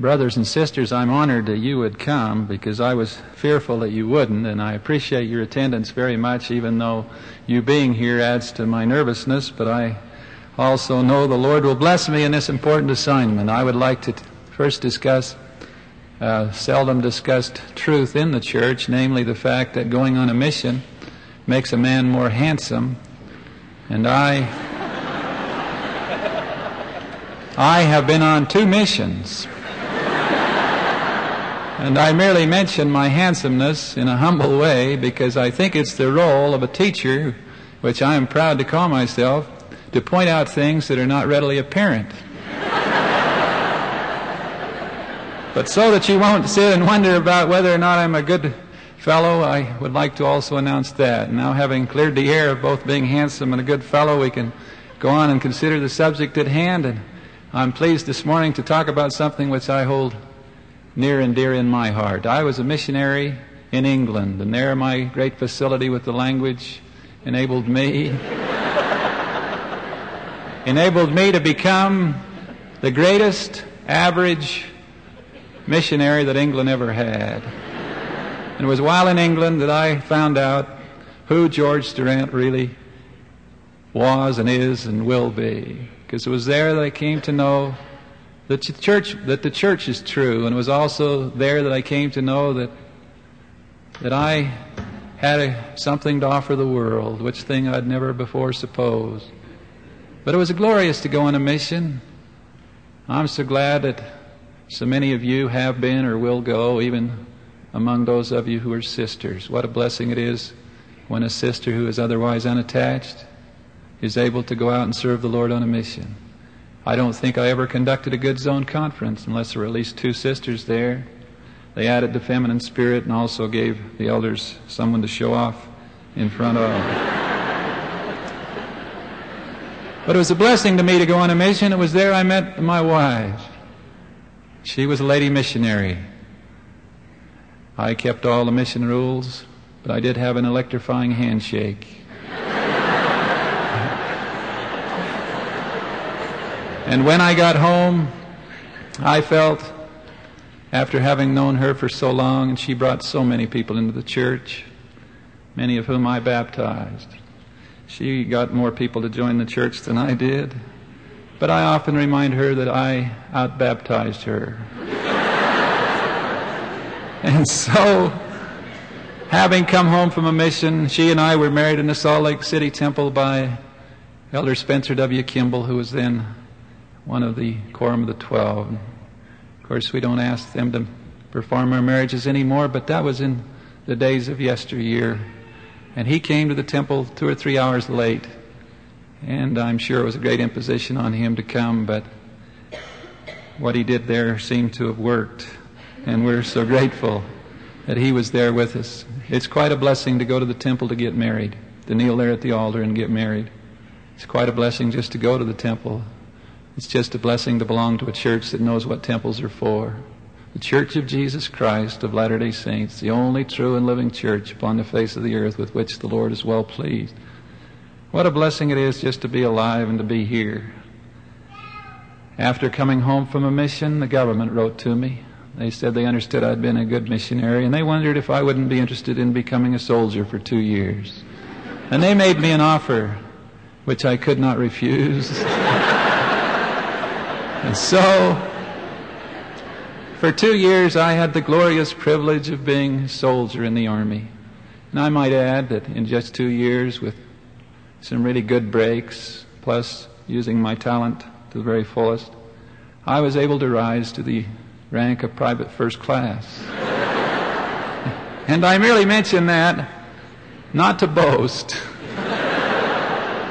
Brothers and sisters, I'm honored that you would come because I was fearful that you wouldn't, and I appreciate your attendance very much, even though you being here adds to my nervousness, but I also know the Lord will bless me in this important assignment. I would like to first discuss seldom discussed truth in the church, namely the fact that going on a mission makes a man more handsome, and I have been on two missions. And I merely mention my handsomeness in a humble way because I think it's the role of a teacher, which I am proud to call myself, to point out things that are not readily apparent. But so that you won't sit and wonder about whether or not I'm a good fellow, I would like to also announce that. Now, having cleared the air of both being handsome and a good fellow, we can go on and consider the subject at hand. And I'm pleased this morning to talk about something which I hold near and dear in my heart. I was a missionary in England, and there my great facility with the language enabled me to become the greatest average missionary that England ever had. And it was while in England that I found out who George Durant really was and is and will be, because it was there that I came to know that the church is true, and it was also there that I came to know that I had something to offer the world, which thing I'd never before supposed. But it was glorious to go on a mission. I'm so glad that so many of you have been or will go, even among those of you who are sisters. What a blessing it is when a sister who is otherwise unattached is able to go out and serve the Lord on a mission. I don't think I ever conducted a Good Zone conference unless there were at least two sisters there. They added the feminine spirit and also gave the elders someone to show off in front of. But it was a blessing to me to go on a mission. It was there I met my wife. She was a lady missionary. I kept all the mission rules, but I did have an electrifying handshake. And when I got home, I felt, after having known her for so long, and she brought so many people into the church, many of whom I baptized. She got more people to join the church than I did, but I often remind her that I out-baptized her. And so, having come home from a mission, she and I were married in the Salt Lake City Temple by Elder Spencer W. Kimball, who was then one of the Quorum of the 12. Of course, we don't ask them to perform our marriages anymore, but that was in the days of yesteryear. And he came to the temple 2 or 3 hours late, and I'm sure it was a great imposition on him to come, but what he did there seemed to have worked, and we're so grateful that he was there with us. It's quite a blessing to go to the temple to get married, to kneel there at the altar and get married. It's quite a blessing just to go to the temple. It's just a blessing to belong to a church that knows what temples are for. The Church of Jesus Christ of Latter-day Saints, the only true and living church upon the face of the earth with which the Lord is well pleased. What a blessing it is just to be alive and to be here. After coming home from a mission, the government wrote to me. They said they understood I'd been a good missionary, and they wondered if I wouldn't be interested in becoming a soldier for 2 years. And they made me an offer, which I could not refuse. And so, for 2 years, I had the glorious privilege of being a soldier in the Army. And I might add that in just 2 years, with some really good breaks, plus using my talent to the very fullest, I was able to rise to the rank of private first class. And I merely mention that, not to boast,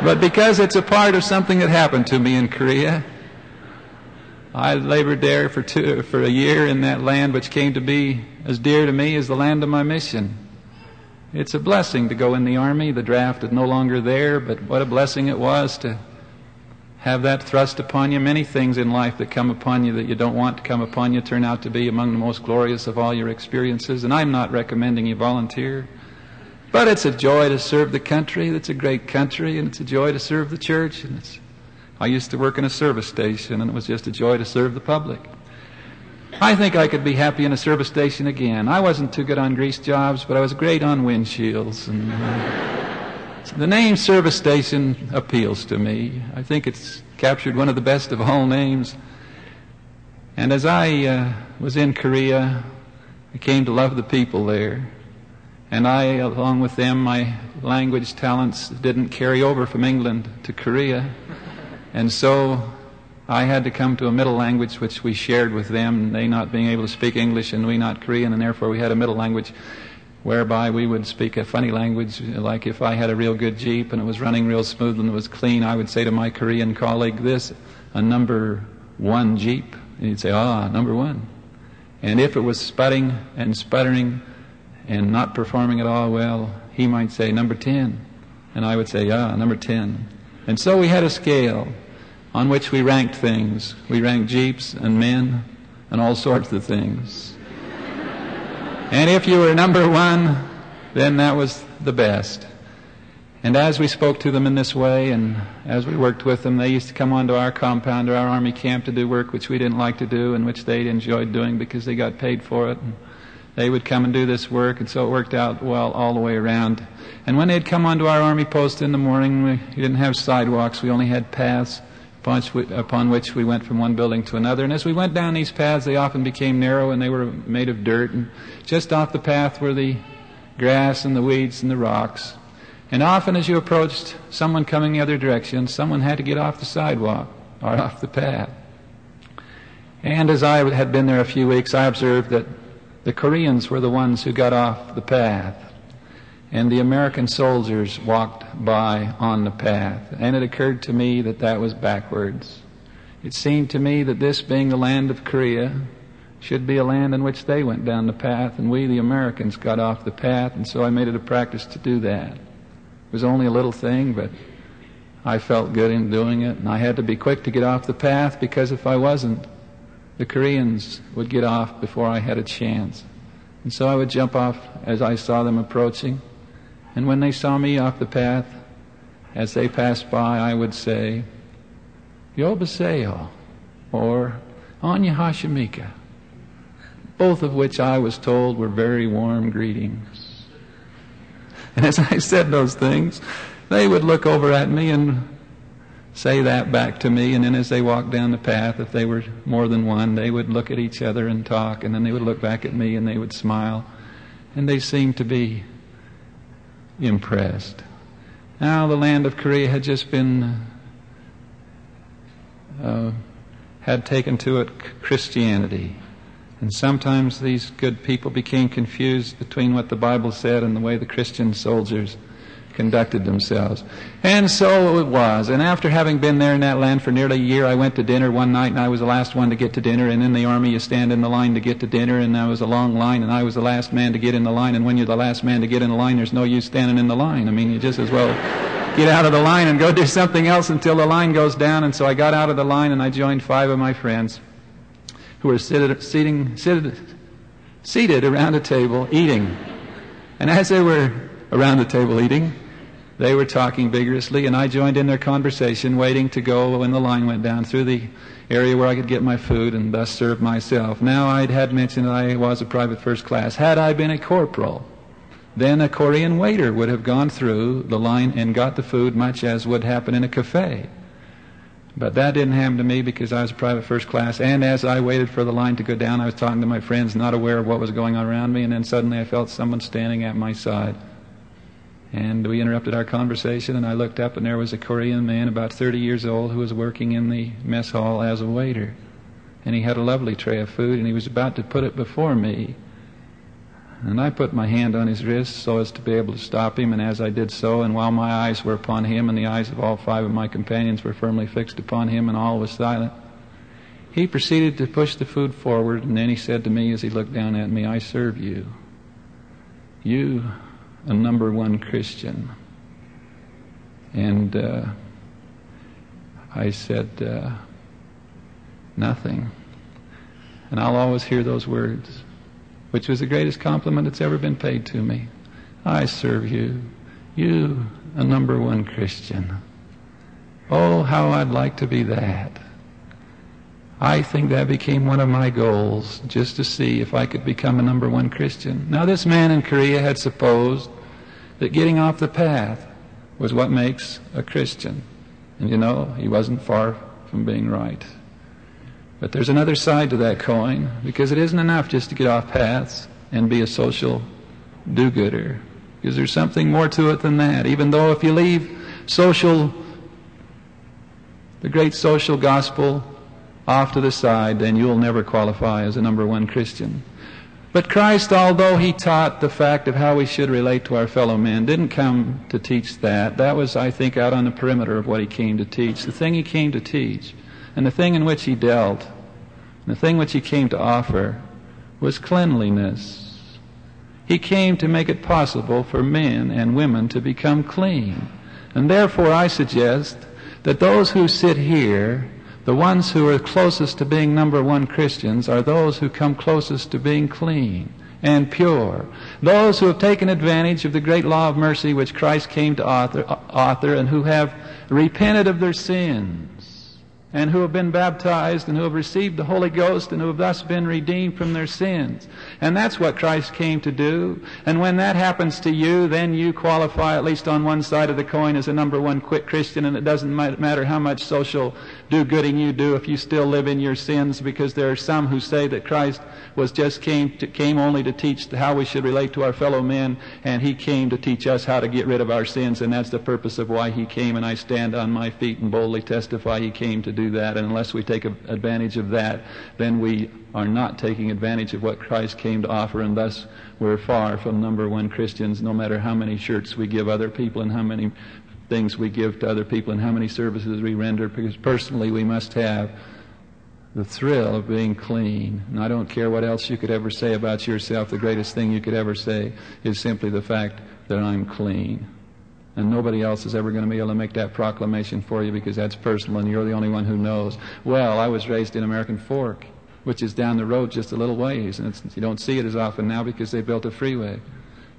but because it's a part of something that happened to me in Korea. I labored there for a year in that land which came to be as dear to me as the land of my mission. It's a blessing to go in the Army. The draft is no longer there, but what a blessing it was to have that thrust upon you. Many things in life that come upon you that you don't want to come upon you turn out to be among the most glorious of all your experiences, and I'm not recommending you volunteer. But it's a joy to serve the country. It's a great country, and it's a joy to serve the church, and I used to work in a service station, and it was just a joy to serve the public. I think I could be happy in a service station again. I wasn't too good on grease jobs, but I was great on windshields. And, the name service station appeals to me. I think it's captured one of the best of all names. And as I was in Korea, I came to love the people there. And I, along with them, my language talents didn't carry over from England to Korea. And so I had to come to a middle language which we shared with them, they not being able to speak English and we not Korean, and therefore we had a middle language whereby we would speak a funny language. Like if I had a real good Jeep and it was running real smooth and it was clean, I would say to my Korean colleague, this, a number one Jeep. And he'd say, number one. And if it was sputting and sputtering and not performing at all well, he might say, number 10. And I would say, number 10. And so we had a scale on which we ranked things. We ranked Jeeps and men and all sorts of things. And if you were number one, then that was the best. And as we spoke to them in this way and as we worked with them, they used to come onto our compound or our army camp to do work which we didn't like to do and which they enjoyed doing because they got paid for it. And they would come and do this work, and so it worked out well all the way around. And when they'd come onto our army post in the morning, we didn't have sidewalks, we only had paths upon which we went from one building to another. And as we went down these paths, they often became narrow and they were made of dirt. And just off the path were the grass and the weeds and the rocks. And often as you approached someone coming the other direction, someone had to get off the sidewalk or off the path. And as I had been there a few weeks, I observed that the Koreans were the ones who got off the path. And the American soldiers walked by on the path. And it occurred to me that that was backwards. It seemed to me that this being the land of Korea should be a land in which they went down the path and we, the Americans, got off the path. And so I made it a practice to do that. It was only a little thing, but I felt good in doing it. And I had to be quick to get off the path because if I wasn't, the Koreans would get off before I had a chance. And so I would jump off as I saw them approaching. And when they saw me off the path, as they passed by, I would say, Yobaseyo, or Anya Hashimika, both of which I was told were very warm greetings. And as I said those things, they would look over at me and say that back to me. And then as they walked down the path, if they were more than one, they would look at each other and talk. And then they would look back at me and they would smile. And they seemed to be impressed. Now, the land of Korea had just been, had taken to it Christianity. And sometimes these good people became confused between what the Bible said and the way the Christian soldiers conducted themselves. And so it was. And after having been there in that land for nearly a year, I went to dinner one night, and I was the last one to get to dinner. And in the army, you stand in the line to get to dinner, and there was a long line, and I was the last man to get in the line. And when you're the last man to get in the line, there's no use standing in the line. I mean, you just as well get out of the line and go do something else until the line goes down. And so I got out of the line, and I joined five of my friends who were seated around a table eating. And as they were around the table eating, they were talking vigorously, and I joined in their conversation, waiting to go when the line went down through the area where I could get my food and thus serve myself. Now, I had mentioned that I was a private first class. Had I been a corporal, then a Korean waiter would have gone through the line and got the food, much as would happen in a cafe. But that didn't happen to me because I was a private first class, and as I waited for the line to go down, I was talking to my friends, not aware of what was going on around me, and then suddenly I felt someone standing at my side. And we interrupted our conversation, and I looked up, and there was a Korean man about 30 years old who was working in the mess hall as a waiter. And he had a lovely tray of food, and he was about to put it before me. And I put my hand on his wrist so as to be able to stop him, and as I did so, and while my eyes were upon him, and the eyes of all five of my companions were firmly fixed upon him, and all was silent, he proceeded to push the food forward, and then he said to me as he looked down at me, I serve you. You, a number one Christian. And I said, nothing. And I'll always hear those words, which was the greatest compliment that's ever been paid to me. I serve you. You, a number one Christian. Oh, how I'd like to be that. I think that became one of my goals, just to see if I could become a number one Christian. Now, this man in Korea had supposed that getting off the path was what makes a Christian. And you know, he wasn't far from being right. But there's another side to that coin, because it isn't enough just to get off paths and be a social do-gooder, because there's something more to it than that. Even though if you leave the great social gospel off to the side, then you'll never qualify as a number one Christian. But Christ, although he taught the fact of how we should relate to our fellow men, didn't come to teach that. That was, I think, out on the perimeter of what he came to teach. The thing he came to teach, and the thing in which he dealt, and the thing which he came to offer, was cleanliness. He came to make it possible for men and women to become clean. And therefore, I suggest that those who sit here, the ones who are closest to being number one Christians, are those who come closest to being clean and pure. Those who have taken advantage of the great law of mercy which Christ came to author, and who have repented of their sins, and who have been baptized, and who have received the Holy Ghost, and who have thus been redeemed from their sins. And that's what Christ came to do. And when that happens to you, then you qualify, at least on one side of the coin, as a number one Christian, and it doesn't matter how much social do-gooding you do if you still live in your sins, because there are some who say that Christ was just came only to teach how we should relate to our fellow men, and he came to teach us how to get rid of our sins, and that's the purpose of why he came, and I stand on my feet and boldly testify he came to do that. And unless we take advantage of that, then we are not taking advantage of what Christ came to offer, and thus we're far from number one Christians, no matter how many shirts we give other people and how many things we give to other people and how many services we render, because personally we must have the thrill of being clean. And I don't care what else you could ever say about yourself. The greatest thing you could ever say is simply the fact that I'm clean. And nobody else is ever going to be able to make that proclamation for you, because that's personal and you're the only one who knows. Well, I was raised in American Fork, which is down the road just a little ways, and you don't see it as often now because they built a freeway.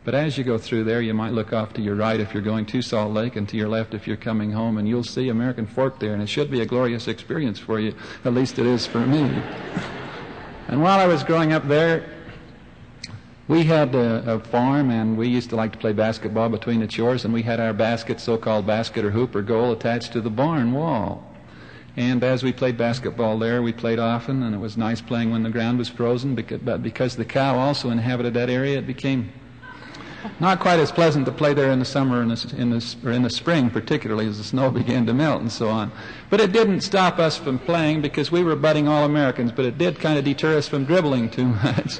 But as you go through there, you might look off to your right if you're going to Salt Lake, and to your left if you're coming home, and you'll see American Fork there, and it should be a glorious experience for you. At least it is for me. And while I was growing up there, we had a farm, and we used to like to play basketball between the chores, and we had our basket, so-called basket or hoop or goal, attached to the barn wall. And as we played basketball there, we played often, and it was nice playing when the ground was frozen, but because the cow also inhabited that area, it became not quite as pleasant to play there in the summer or in the spring, particularly as the snow began to melt and so on. But it didn't stop us from playing, because we were budding All-Americans, but it did kind of deter us from dribbling too much.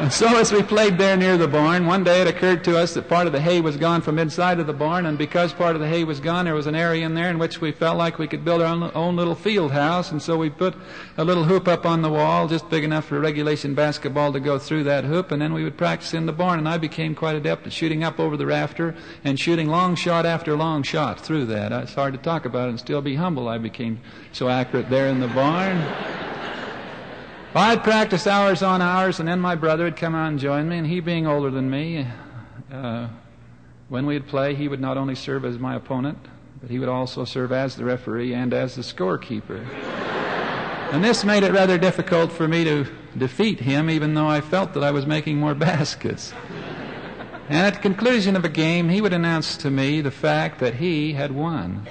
And so as we played there near the barn, one day it occurred to us that part of the hay was gone from inside of the barn, and because part of the hay was gone, there was an area in there in which we felt like we could build our own little field house, and so we put a little hoop up on the wall, just big enough for regulation basketball to go through that hoop, and then we would practice in the barn, and I became quite adept at shooting up over the rafter and shooting long shot after long shot through that. It's hard to talk about it and still be humble. I became so accurate there in the barn. I'd practice hours on hours, and then my brother would come out and join me, and he being older than me, when we'd play, he would not only serve as my opponent, but he would also serve as the referee and as the scorekeeper. And this made it rather difficult for me to defeat him, even though I felt that I was making more baskets. And at the conclusion of a game, he would announce to me the fact that he had won,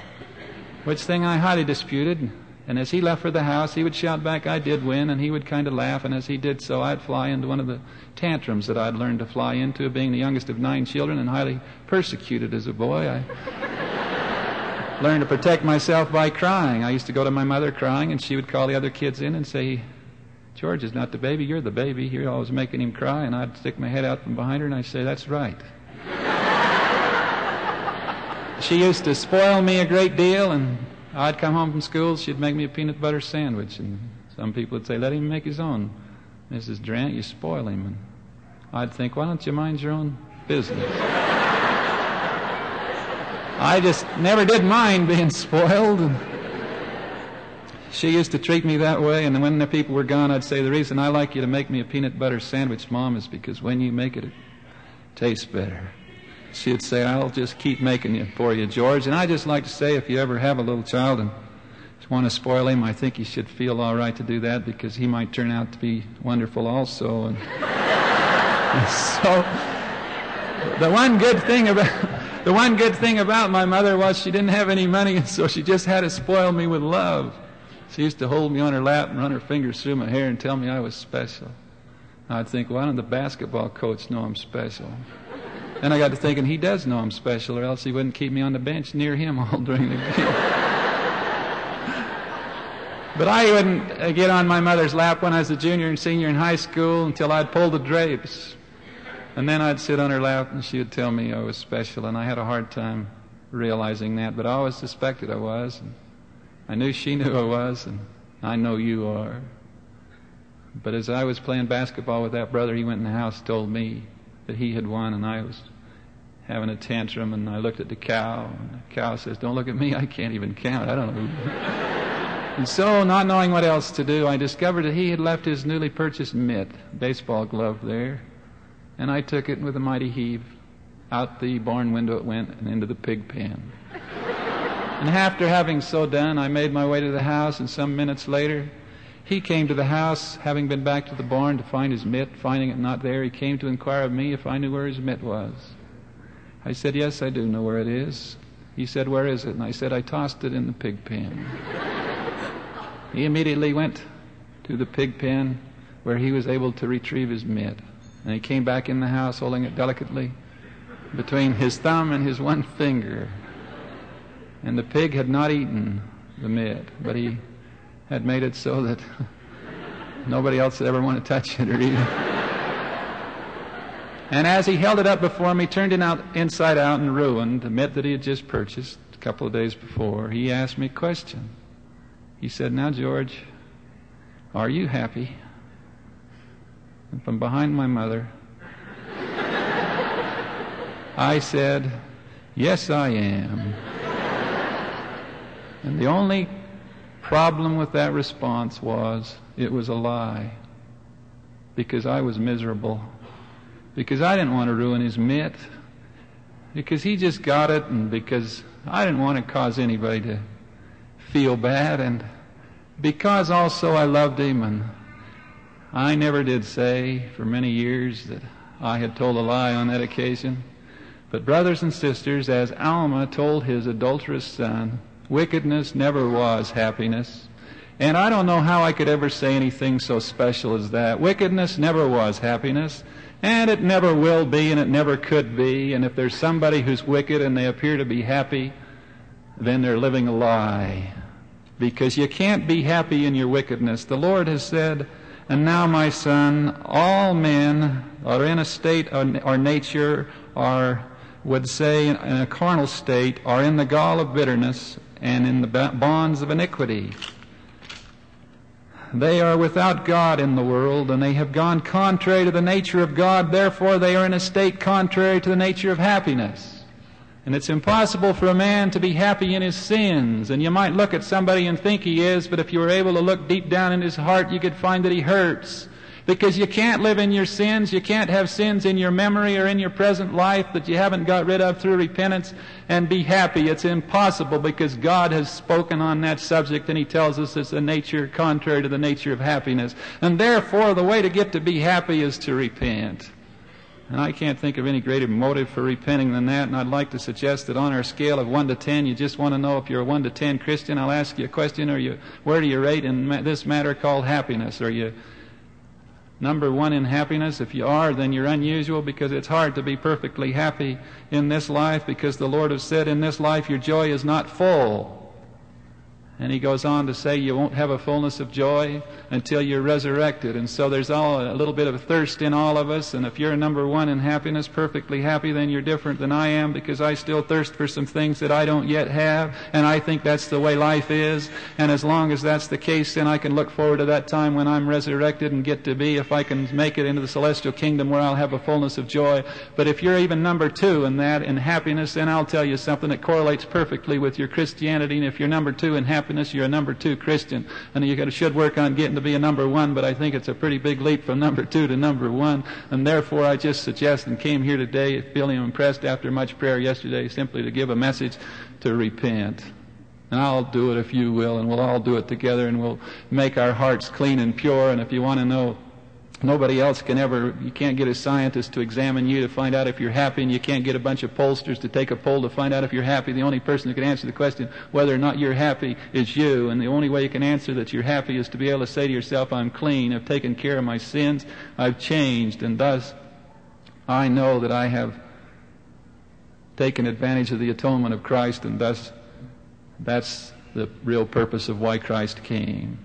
which thing I highly disputed. And as he left for the house, he would shout back, "I did win," and he would kind of laugh, and as he did so, I'd fly into one of the tantrums that I'd learned to fly into, being the youngest of 9 children and highly persecuted as a boy. I learned to protect myself by crying. I used to go to my mother crying, and she would call the other kids in and say, "George is not the baby, you're the baby, you're always making him cry," and I'd stick my head out from behind her, and I'd say, "That's right." She used to spoil me a great deal, and I'd come home from school, she'd make me a peanut butter sandwich, and some people would say, "Let him make his own. Mrs. Durant, you spoil him." And I'd think, "Why don't you mind your own business?" I just never did mind being spoiled. And she used to treat me that way, and when the people were gone, I'd say, "The reason I like you to make me a peanut butter sandwich, Mom, is because when you make it, it tastes better." She'd say, "I'll just keep making it for you, George." And I just like to say, if you ever have a little child and If you want to spoil him, I think you should feel all right to do that, because he might turn out to be wonderful also. And so the one good thing about my mother was she didn't have any money, and so she just had to spoil me with love. She used to hold me on her lap and run her fingers through my hair and tell me I was special. I'd think, why don't the basketball coach know I'm special? Then I got to thinking, he does know I'm special, or else he wouldn't keep me on the bench near him all during the game. But I wouldn't get on my mother's lap when I was a junior and senior in high school until I'd pull the drapes. And then I'd sit on her lap and she would tell me I was special, and I had a hard time realizing that, but I always suspected I was. And I knew she knew I was, and I know you are. But as I was playing basketball with that brother, he went in the house and told me that he had won, and I was having a tantrum, and I looked at the cow, and the cow says, "Don't look at me, I can't even count, I don't know." And so, not knowing what else to do, I discovered that he had left his newly purchased mitt, baseball glove, there. And I took it, and with a mighty heave, out the barn window it went and into the pig pen. And after having so done, I made my way to the house, and some minutes later, he came to the house, having been back to the barn to find his mitt. Finding it not there, he came to inquire of me if I knew where his mitt was. I said, "Yes, I do know where it is." He said, "Where is it?" And I said, "I tossed it in the pig pen." He immediately went to the pig pen, where he was able to retrieve his mitt. And he came back in the house holding it delicately between his thumb and his one finger. And the pig had not eaten the mitt, but he had made it so that nobody else would ever want to touch it or eat it. And as he held it up before him, he turned it out inside out and ruined the mitt that he had just purchased a couple of days before. He asked me a question. He said, "Now, George, are you happy?" And from behind my mother, I said, "Yes, I am." And the only problem with that response was it was a lie, because I was miserable, because I didn't want to ruin his mitt, because he just got it, and because I didn't want to cause anybody to feel bad, and because also I loved him. And I never did say for many years that I had told a lie on that occasion. But brothers and sisters, as Alma told his adulterous son, wickedness never was happiness. And I don't know how I could ever say anything so special as that. Wickedness never was happiness, and it never will be, and it never could be. And if there's somebody who's wicked and they appear to be happy, then they're living a lie, because you can't be happy in your wickedness. The Lord has said, "And now, my son, all men are in a state or nature, or would say in a carnal state, are in the gall of bitterness and in the bonds of iniquity. They are without God in the world, and they have gone contrary to the nature of God. Therefore, they are in a state contrary to the nature of happiness." And it's impossible for a man to be happy in his sins. And you might look at somebody and think he is, but if you were able to look deep down in his heart, you could find that he hurts. Because you can't live in your sins. You can't have sins in your memory or in your present life that you haven't got rid of through repentance and be happy. It's impossible, because God has spoken on that subject, and He tells us it's a nature contrary to the nature of happiness. And therefore, the way to get to be happy is to repent. And I can't think of any greater motive for repenting than that, and I'd like to suggest that on our scale of 1 to 10, you just want to know if you're a 1 to 10 Christian. I'll ask you a question, where do you rate in this matter called happiness? Are you number one in happiness? If you are, then you're unusual, because it's hard to be perfectly happy in this life, because the Lord has said, in this life your joy is not full. And He goes on to say, you won't have a fullness of joy until you're resurrected. And so there's a little bit of a thirst in all of us. And if you're number one in happiness, perfectly happy, then you're different than I am, because I still thirst for some things that I don't yet have. And I think that's the way life is. And as long as that's the case, then I can look forward to that time when I'm resurrected and get to be, if I can make it into the celestial kingdom, where I'll have a fullness of joy. But if you're even number two in happiness, then I'll tell you something that correlates perfectly with your Christianity. And if you're number two in happiness, you're a number two Christian, and you should work on getting to be a number one, but I think it's a pretty big leap from number two to number one. And therefore, I just suggest, and came here today feeling impressed after much prayer yesterday, simply to give a message to repent. And I'll do it if you will, and we'll all do it together, and we'll make our hearts clean and pure. And if you want to know, nobody else can ever, you can't get a scientist to examine you to find out if you're happy, and you can't get a bunch of pollsters to take a poll to find out if you're happy. The only person who can answer the question whether or not you're happy is you, and the only way you can answer that you're happy is to be able to say to yourself, I'm clean, I've taken care of my sins, I've changed, and thus I know that I have taken advantage of the atonement of Christ, and thus that's the real purpose of why Christ came.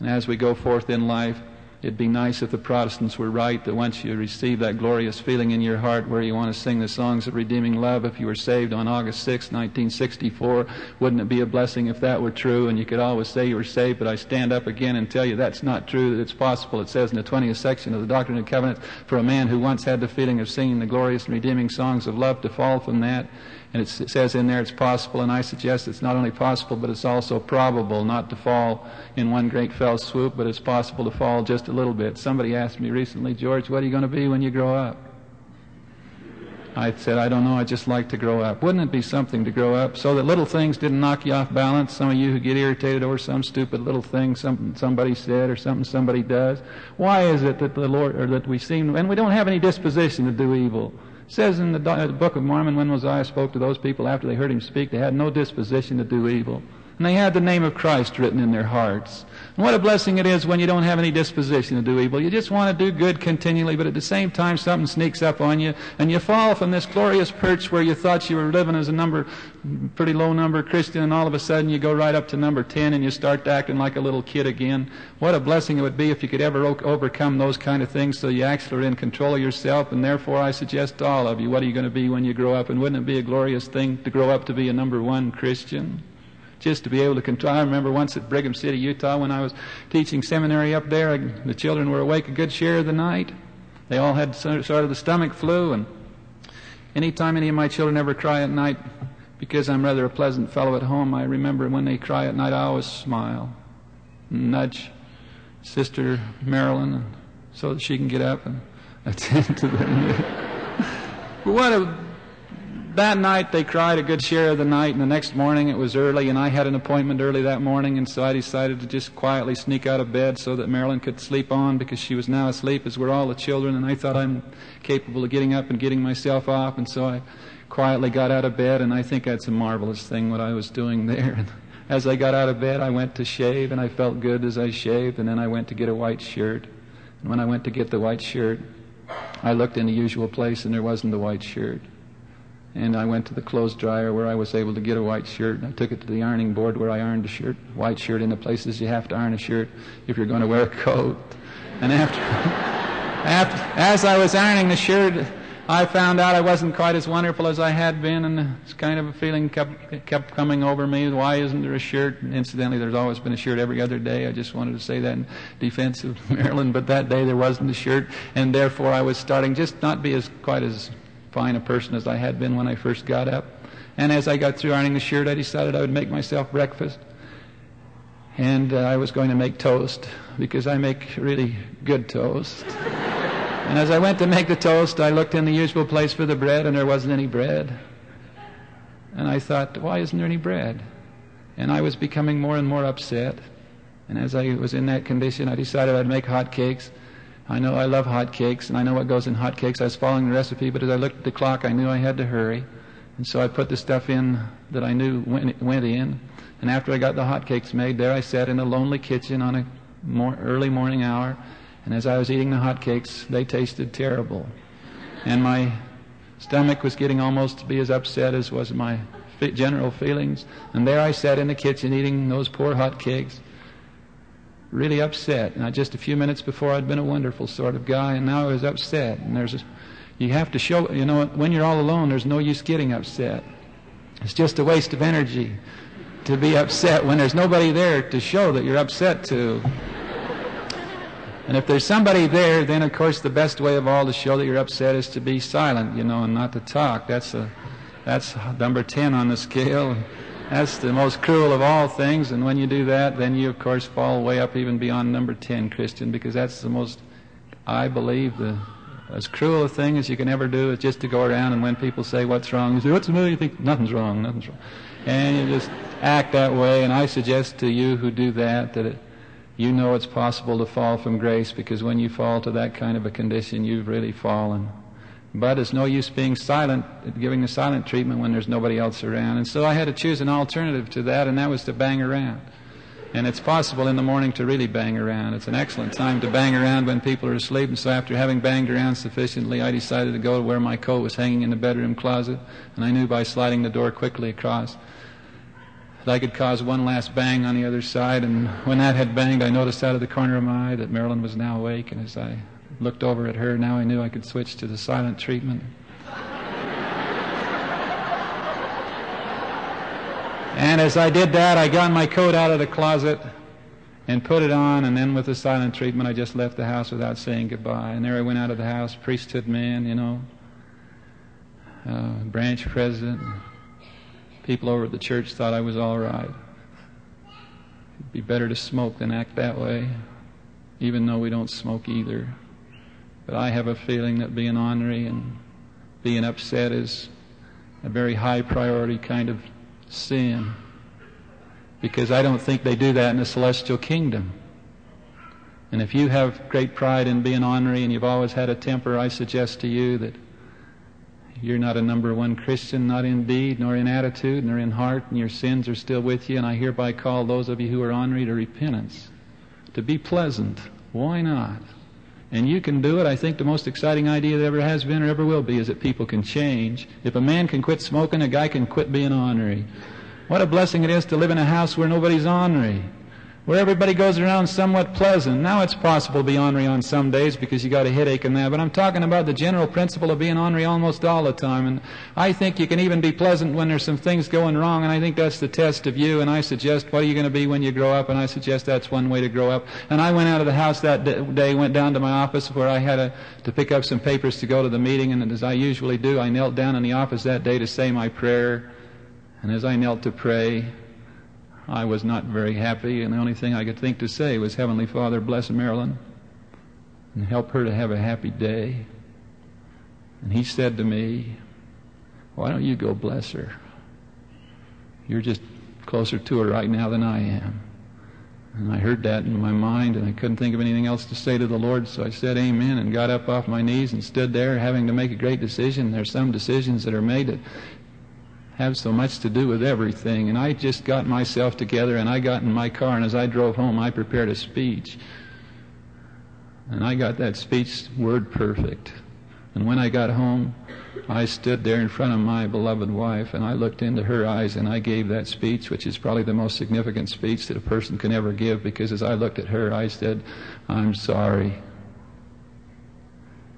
And as we go forth in life, it'd be nice if the Protestants were right, that once you receive that glorious feeling in your heart where you want to sing the songs of redeeming love, if you were saved on August 6, 1964, wouldn't it be a blessing if that were true? And you could always say you were saved, but I stand up again and tell you that's not true, that it's possible. It says in the 20th section of the Doctrine and Covenants, for a man who once had the feeling of singing the glorious and redeeming songs of love to fall from that. And it says in there it's possible, and I suggest it's not only possible, but it's also probable, not to fall in one great fell swoop, but it's possible to fall just a little bit. Somebody asked me recently, George, what are you going to be when you grow up? I said, I don't know, I just like to grow up. Wouldn't it be something to grow up so that little things didn't knock you off balance? Some of you who get irritated over some stupid little thing somebody said or something somebody does. Why is it that the Lord, or that we seem, and we don't have any disposition to do evil? It says in the Book of Mormon, when Mosiah spoke to those people after they heard him speak, they had no disposition to do evil. And they had the name of Christ written in their hearts. And what a blessing it is when you don't have any disposition to do evil. You just want to do good continually, but at the same time something sneaks up on you, and you fall from this glorious perch where you thought you were living as a pretty low number Christian, and all of a sudden you go right up to number 10 and you start acting like a little kid again. What a blessing it would be if you could ever overcome those kind of things so you actually are in control of yourself. And therefore I suggest to all of you, what are you going to be when you grow up? And wouldn't it be a glorious thing to grow up to be a number one Christian? Just to be able to control. I remember once at Brigham City, Utah, when I was teaching seminary up there, the children were awake a good share of the night. They all had sort of the stomach flu, and any time any of my children ever cry at night, because I'm rather a pleasant fellow at home, I remember when they cry at night, I always smile, nudge Sister Marilyn so that she can get up and attend to them. But that night they cried a good share of the night, and the next morning it was early, and I had an appointment early that morning, and so I decided to just quietly sneak out of bed so that Marilyn could sleep on, because she was now asleep, as were all the children, and I thought, I'm capable of getting up and getting myself off. And so I quietly got out of bed, and I think that's a marvelous thing what I was doing there. And as I got out of bed, I went to shave, and I felt good as I shaved, and then I went to get a white shirt. And when I went to get the white shirt, I looked in the usual place, and there wasn't the white shirt. And I went to the clothes dryer where I was able to get a white shirt. I took it to the ironing board where I ironed a shirt. White shirt in the places you have to iron a shirt if you're going to wear a coat. And as I was ironing the shirt, I found out I wasn't quite as wonderful as I had been, and this kind of a feeling kept coming over me. Why isn't there a shirt? And incidentally, there's always been a shirt every other day. I just wanted to say that in defense of Maryland, but that day there wasn't a shirt, and therefore I was starting just not be as quite as fine a person as I had been when I first got up. And as I got through ironing the shirt, I decided I would make myself breakfast. And I was going to make toast, because I make really good toast. And as I went to make the toast, I looked in the usual place for the bread, and there wasn't any bread. And I thought, why isn't there any bread? And I was becoming more and more upset. And as I was in that condition, I decided I'd make hot cakes. I know I love hot cakes, and I know what goes in hot cakes. I was following the recipe, but as I looked at the clock, I knew I had to hurry. And so I put the stuff in that I knew went in. And after I got the hot cakes made, there I sat in a lonely kitchen on a early morning hour. And as I was eating the hot cakes, they tasted terrible. And my stomach was getting almost to be as upset as was my general feelings. And there I sat in the kitchen eating those poor hot cakes, really upset. And just a few minutes before I'd been a wonderful sort of guy, and now I was upset. And you have to show, you know, when you're all alone, there's no use getting upset. It's just a waste of energy to be upset when there's nobody there to show that you're upset to. And if there's somebody there, then of course the best way of all to show that you're upset is to be silent, you know, and not to talk. That's number 10 on the scale. That's the most cruel of all things, and when you do that, then you, of course, fall way up even beyond number 10, Christian, because that's the most, I believe, the As cruel a thing as you can ever do is just to go around, and when people say, what's wrong? You say, what's the matter? You think, nothing's wrong, nothing's wrong. And you just act that way. And I suggest to you who do that that you know it's possible to fall from grace, because when you fall to that kind of a condition, you've really fallen. But it's no use being silent, giving the silent treatment when there's nobody else around. And so I had to choose an alternative to that, and that was to bang around. And it's possible in the morning to really bang around. It's an excellent time to bang around when people are asleep. And so after having banged around sufficiently, I decided to go to where my coat was hanging in the bedroom closet. And I knew by sliding the door quickly across that I could cause one last bang on the other side. And when that had banged, I noticed out of the corner of my eye that Marilyn was now awake. And as I looked over at her, now I knew I could switch to the silent treatment. And as I did that, I got my coat out of the closet and put it on, and then with the silent treatment, I just left the house without saying goodbye. And there I went out of the house, priesthood man, you know, branch president. People over at the church thought I was all right. It'd be better to smoke than act that way, even though we don't smoke either. But I have a feeling that being ornery and being upset is a very high priority kind of sin, because I don't think they do that in the celestial kingdom. And if you have great pride in being ornery and you've always had a temper, I suggest to you that you're not a number one Christian, not in deed, nor in attitude, nor in heart, and your sins are still with you. And I hereby call those of you who are ornery to repentance, to be pleasant. Why not? And you can do it. I think the most exciting idea that ever has been or ever will be is that people can change. If a man can quit smoking, a guy can quit being ornery. What a blessing it is to live in a house where nobody's ornery, where everybody goes around somewhat pleasant. Now it's possible to be ornery on some days because you got a headache and that, but I'm talking about the general principle of being ornery almost all the time. And I think you can even be pleasant when there's some things going wrong, and I think that's the test of you. And I suggest, what are you going to be when you grow up? And I suggest that's one way to grow up. And I went out of the house that day, went down to my office where I had to pick up some papers to go to the meeting, and as I usually do, I knelt down in the office that day to say my prayer. And as I knelt to pray, I was not very happy, and the only thing I could think to say was, Heavenly Father, bless Marilyn and help her to have a happy day. And he said to me, why don't you go bless her? You're just closer to her right now than I am. And I heard that in my mind, and I couldn't think of anything else to say to the Lord, so I said amen and got up off my knees and stood there having to make a great decision. There's some decisions that are made that have so much to do with everything. And I just got myself together, and I got in my car, and as I drove home, I prepared a speech. And I got that speech word perfect. And when I got home, I stood there in front of my beloved wife, and I looked into her eyes, and I gave that speech, which is probably the most significant speech that a person can ever give, because as I looked at her, I said, I'm sorry.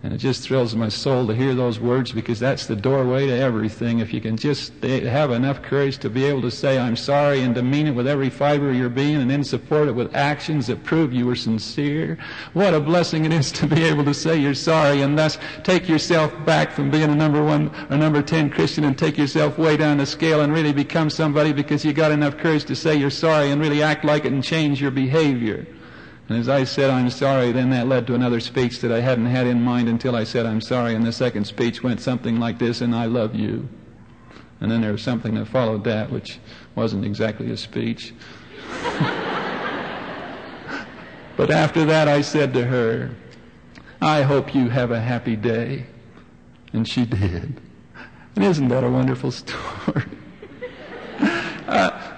And it just thrills my soul to hear those words, because that's the doorway to everything. If you can just have enough courage to be able to say, I'm sorry, and to mean it with every fiber of your being, and then support it with actions that prove you were sincere, what a blessing it is to be able to say you're sorry, and thus take yourself back from being a number one or number 10 Christian and take yourself way down the scale and really become somebody, because you got enough courage to say you're sorry and really act like it and change your behavior. And as I said, I'm sorry, then that led to another speech that I hadn't had in mind until I said, I'm sorry. And the second speech went something like this, and I love you. And then there was something that followed that, which wasn't exactly a speech. But after that, I said to her, I hope you have a happy day. And she did. And isn't that a wonderful story?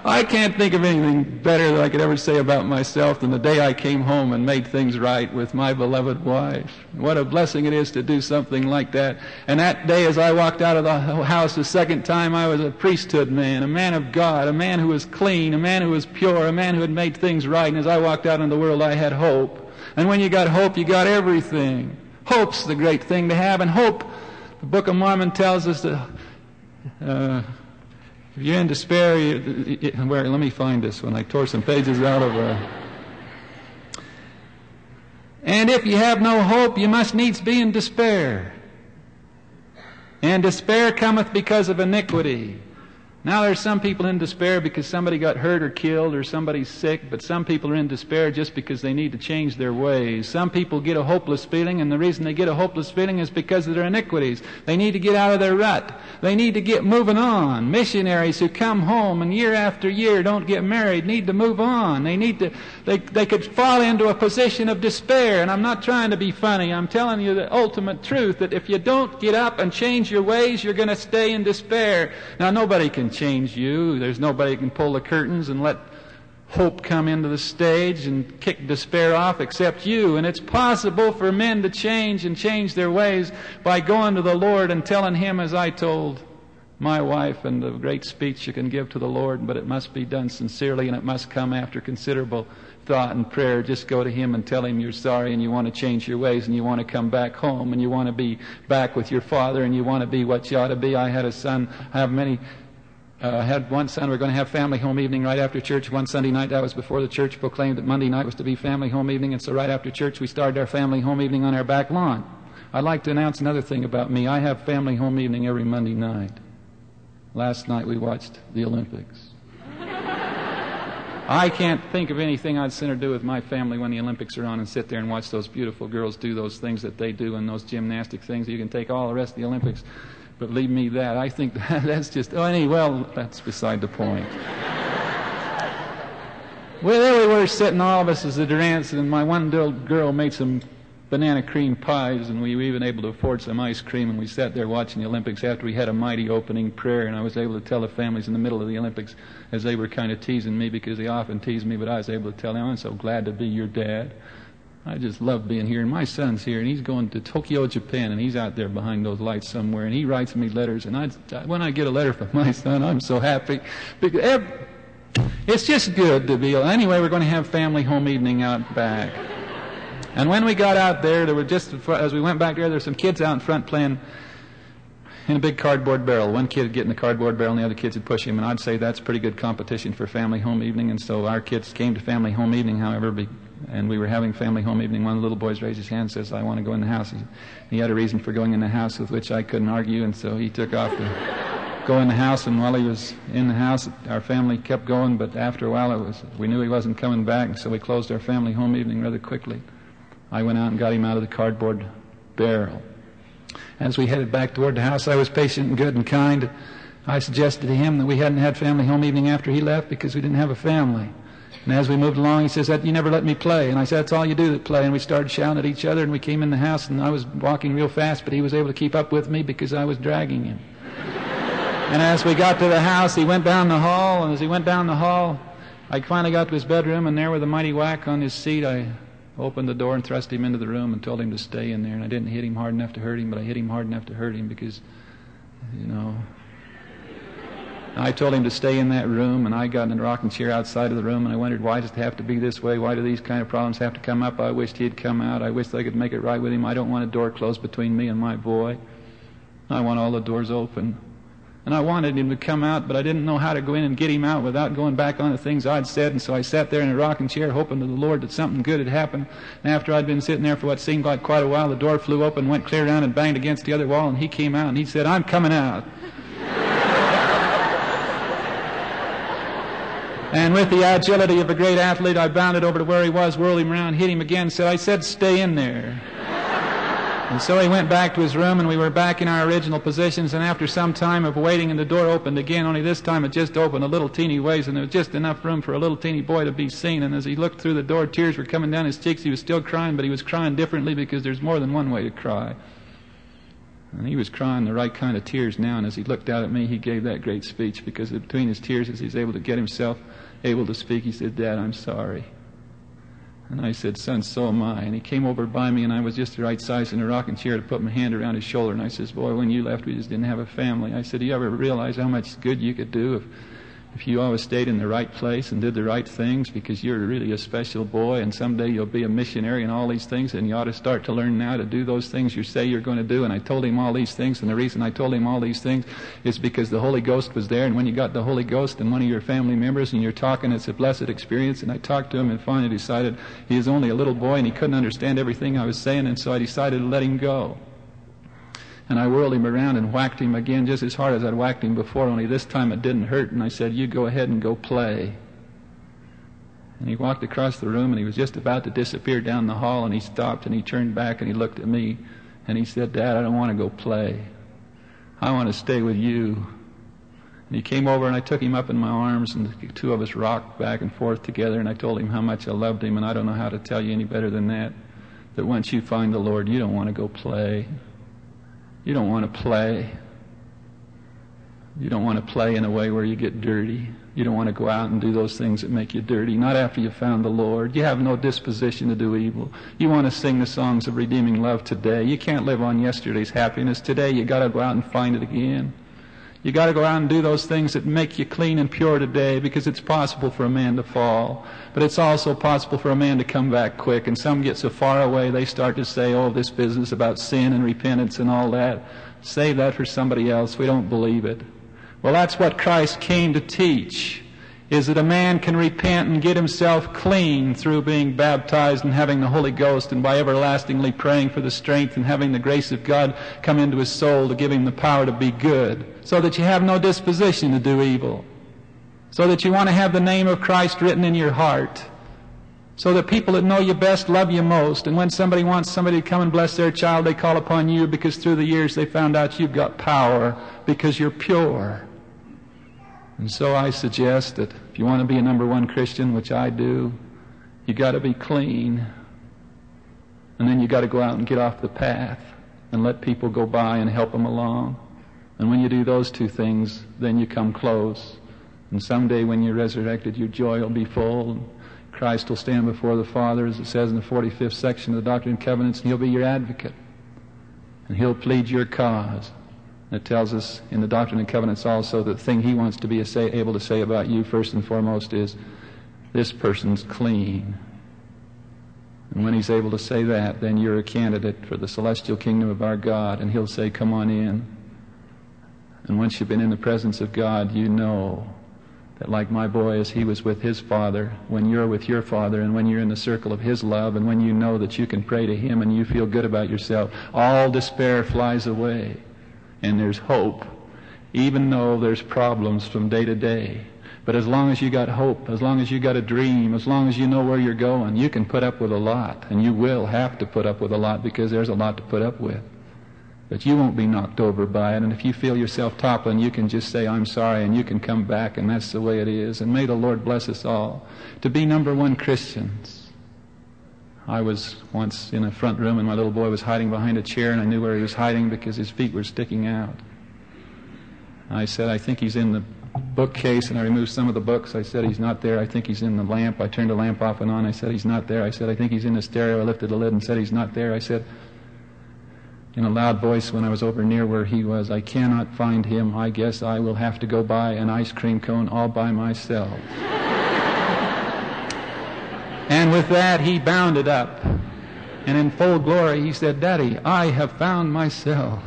I can't think of anything better that I could ever say about myself than the day I came home and made things right with my beloved wife. What a blessing it is to do something like that. And that day as I walked out of the house the second time, I was a priesthood man, a man of God, a man who was clean, a man who was pure, a man who had made things right. And as I walked out into the world, I had hope. And when you got hope, you got everything. Hope's the great thing to have. And hope, the Book of Mormon tells us that... if you're in despair, let me find this one. I tore some pages out of... And if you have no hope, you must needs be in despair. And despair cometh because of iniquity. Now there's some people in despair because somebody got hurt or killed or somebody's sick, but some people are in despair just because they need to change their ways. Some people get a hopeless feeling, and the reason they get a hopeless feeling is because of their iniquities. They need to get out of their rut. They need to get moving on. Missionaries who come home and year after year don't get married need to move on. They need to, they could fall into a position of despair, and I'm not trying to be funny. I'm telling you the ultimate truth, that if you don't get up and change your ways, you're going to stay in despair. Now nobody can change you. There's nobody can pull the curtains and let hope come into the stage and kick despair off except you. And it's possible for men to change and change their ways by going to the Lord and telling Him, as I told my wife in the great speech you can give to the Lord, but it must be done sincerely and it must come after considerable thought and prayer. Just go to Him and tell Him you're sorry and you want to change your ways and you want to come back home and you want to be back with your father and you want to be what you ought to be. I had a son, I had one son. We're going to have family home evening right after church. One Sunday night, that was before the church proclaimed that Monday night was to be family home evening, and so right after church we started our family home evening on our back lawn. I'd like to announce another thing about me. I have family home evening every Monday night. Last night we watched the Olympics. I can't think of anything I'd sooner do with my family when the Olympics are on and sit there and watch those beautiful girls do those things that they do and those gymnastic things. You can take all the rest of the Olympics, but leave me that. I think that's just... that's beside the point. Well, there we were sitting, all of us, as the Durants, and my one little girl made some banana cream pies, and we were even able to afford some ice cream, and we sat there watching the Olympics after we had a mighty opening prayer, and I was able to tell the families in the middle of the Olympics, as they were kind of teasing me, because they often tease me, but I was able to tell them, I'm so glad to be your dad. I just love being here, and my son's here, and he's going to Tokyo, Japan, and he's out there behind those lights somewhere, and he writes me letters, and when I get a letter from my son, I'm so happy. Because it's just good to be... Anyway, we're going to have family home evening out back. And when we got out there, as we went back there were some kids out in front playing in a big cardboard barrel. One kid would get in the cardboard barrel, and the other kids would push him, and I'd say that's pretty good competition for family home evening, and so our kids came to family home evening, however, and we were having family home evening. One of the little boys raised his hand and says, I want to go in the house. He had a reason for going in the house with which I couldn't argue, and so he took off to go in the house, and while he was in the house, our family kept going, but after a while we knew he wasn't coming back, and so we closed our family home evening rather quickly. I went out and got him out of the cardboard barrel. As we headed back toward the house, I was patient and good and kind. I suggested to him that we hadn't had family home evening after he left because we didn't have a family. And as we moved along, he says, you never let me play. And I said, that's all you do, that play. And we started shouting at each other, and we came in the house, and I was walking real fast, but he was able to keep up with me because I was dragging him. And as we got to the house, he went down the hall, and as he went down the hall, I finally got to his bedroom, and there with a mighty whack on his seat, I opened the door and thrust him into the room and told him to stay in there. And I didn't hit him hard enough to hurt him, but I hit him hard enough to hurt him because, I told him to stay in that room, and I got in a rocking chair outside of the room, and I wondered, why does it have to be this way? Why do these kind of problems have to come up? I wished he'd come out. I wished I could make it right with him. I don't want a door closed between me and my boy. I want all the doors open. And I wanted him to come out, but I didn't know how to go in and get him out without going back on the things I'd said. And so I sat there in a rocking chair, hoping to the Lord that something good had happened. And after I'd been sitting there for what seemed like quite a while, the door flew open, went clear down and banged against the other wall, and he came out, and he said, I'm coming out. And with the agility of a great athlete, I bounded over to where he was, whirled him around, hit him again, I said, stay in there. And so he went back to his room, and we were back in our original positions, and after some time of waiting, and the door opened again, only this time it just opened a little teeny ways, and there was just enough room for a little teeny boy to be seen. And as he looked through the door, tears were coming down his cheeks. He was still crying, but he was crying differently, because there's more than one way to cry. And he was crying the right kind of tears now, and as he looked out at me, he gave that great speech, because between his tears, as he was able to get himself able to speak, he said, Dad, I'm sorry. And I said, Son, so am I. And he came over by me, and I was just the right size in a rocking chair to put my hand around his shoulder. And I says, boy, when you left, we just didn't have a family. I said, do you ever realize how much good you could do if you always stayed in the right place and did the right things? Because you're really a special boy, and someday you'll be a missionary and all these things, and you ought to start to learn now to do those things you say you're going to do. And I told him all these things, and the reason I told him all these things is because the Holy Ghost was there, and when you got the Holy Ghost and one of your family members and you're talking, it's a blessed experience. And I talked to him and finally decided he was only a little boy and he couldn't understand everything I was saying, and so I decided to let him go. And I whirled him around and whacked him again just as hard as I'd whacked him before, only this time it didn't hurt. And I said, "You go ahead and go play." And he walked across the room, and he was just about to disappear down the hall, and he stopped, and he turned back, and he looked at me, and he said, "Dad, I don't want to go play. I want to stay with you." And he came over, and I took him up in my arms, and the two of us rocked back and forth together, and I told him how much I loved him, and I don't know how to tell you any better than that, that once you find the Lord, you don't want to go play. You don't want to play. You don't want to play in a way where you get dirty. You don't want to go out and do those things that make you dirty. Not after you found the Lord. You have no disposition to do evil. You want to sing the songs of redeeming love today. You can't live on yesterday's happiness. Today you got to go out and find it again. You got to go out and do those things that make you clean and pure today, because it's possible for a man to fall, but it's also possible for a man to come back quick. And some get so far away they start to say, "Oh, this business about sin and repentance and all that, save that for somebody else. We don't believe it." Well, that's what Christ came to teach, is that a man can repent and get himself clean through being baptized and having the Holy Ghost, and by everlastingly praying for the strength and having the grace of God come into his soul to give him the power to be good, so that you have no disposition to do evil, so that you want to have the name of Christ written in your heart, so that people that know you best love you most, and when somebody wants somebody to come and bless their child, they call upon you, because through the years they found out you've got power because you're pure. And so I suggest that if you want to be a number one Christian, which I do, you got to be clean. And then you got to go out and get off the path and let people go by and help them along. And when you do those two things, then you come close. And someday when you're resurrected, your joy will be full. And Christ will stand before the Father, as it says in the 45th section of the Doctrine and Covenants, and he'll be your advocate. And he'll plead your cause. It tells us in the Doctrine and Covenants also that the thing he wants to be able to say about you first and foremost is, this person's clean. And when he's able to say that, then you're a candidate for the celestial kingdom of our God, and he'll say, "Come on in." And once you've been in the presence of God, you know that, like my boy, as he was with his father, when you're with your father and when you're in the circle of his love and when you know that you can pray to him and you feel good about yourself, all despair flies away. And there's hope, even though there's problems from day to day. But as long as you got hope, as long as you got a dream, as long as you know where you're going, you can put up with a lot. And you will have to put up with a lot, because there's a lot to put up with. But you won't be knocked over by it. And if you feel yourself toppling, you can just say, "I'm sorry," and you can come back, and that's the way it is. And may the Lord bless us all to be number one Christians. I was once in a front room, and my little boy was hiding behind a chair, and I knew where he was hiding because his feet were sticking out. I said, "I think he's in the bookcase," and I removed some of the books. I said, "He's not there. I think he's in the lamp." I turned the lamp off and on. I said, "He's not there." I said, "I think he's in the stereo." I lifted the lid and said, "He's not there." I said, in a loud voice, when I was over near where he was, "I cannot find him. I guess I will have to go buy an ice cream cone all by myself." And with that, he bounded up. And in full glory, he said, "Daddy, I have found myself."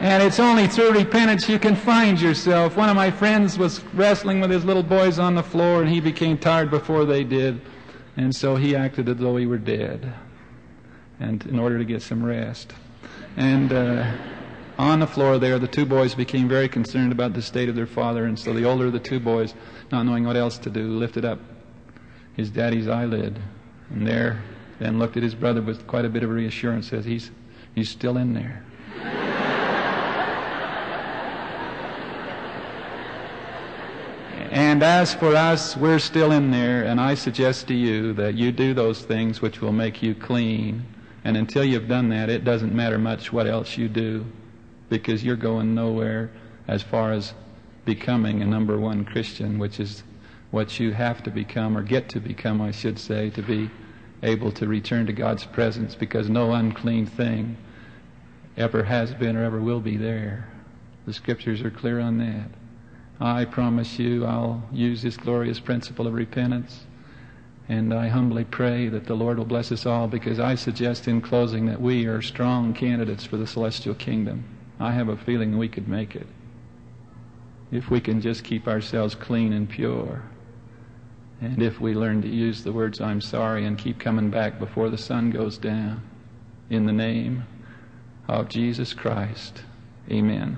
And it's only through repentance you can find yourself. One of my friends was wrestling with his little boys on the floor, and he became tired before they did. And so he acted as though he were dead, and in order to get some rest. And on the floor there, the two boys became very concerned about the state of their father, and so the older of the two boys, not knowing what else to do, lifted up his daddy's eyelid, and there then looked at his brother with quite a bit of reassurance, says, he's still in there. And as for us, we're still in there, and I suggest to you that you do those things which will make you clean, and until you've done that, it doesn't matter much what else you do, because you're going nowhere as far as becoming a number one Christian, which is what you have to become, or get to become, I should say, to be able to return to God's presence, because no unclean thing ever has been or ever will be there. The Scriptures are clear on that. I promise you I'll use this glorious principle of repentance, and I humbly pray that the Lord will bless us all, because I suggest in closing that we are strong candidates for the celestial kingdom. I have a feeling we could make it if we can just keep ourselves clean and pure. And if we learn to use the words, I'm sorry, and keep coming back before the sun goes down, in the name of Jesus Christ, amen.